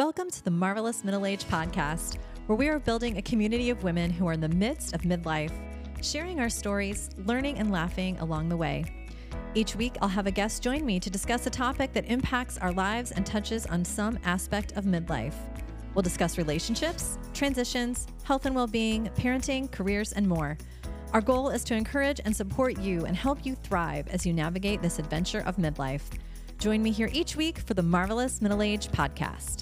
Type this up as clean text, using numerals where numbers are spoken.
Welcome to the Marvelous Middle Age Podcast, where we are building a community of women who are in the midst of midlife, sharing our stories, learning and laughing along the way. Each week, I'll have a guest join me to discuss a topic that impacts our lives and touches on some aspect of midlife. We'll discuss relationships, transitions, health and well-being, parenting, careers, and more. Our goal is to encourage and support you and help you thrive as you navigate this adventure of midlife. Join me here each week for the Marvelous Middle Age Podcast.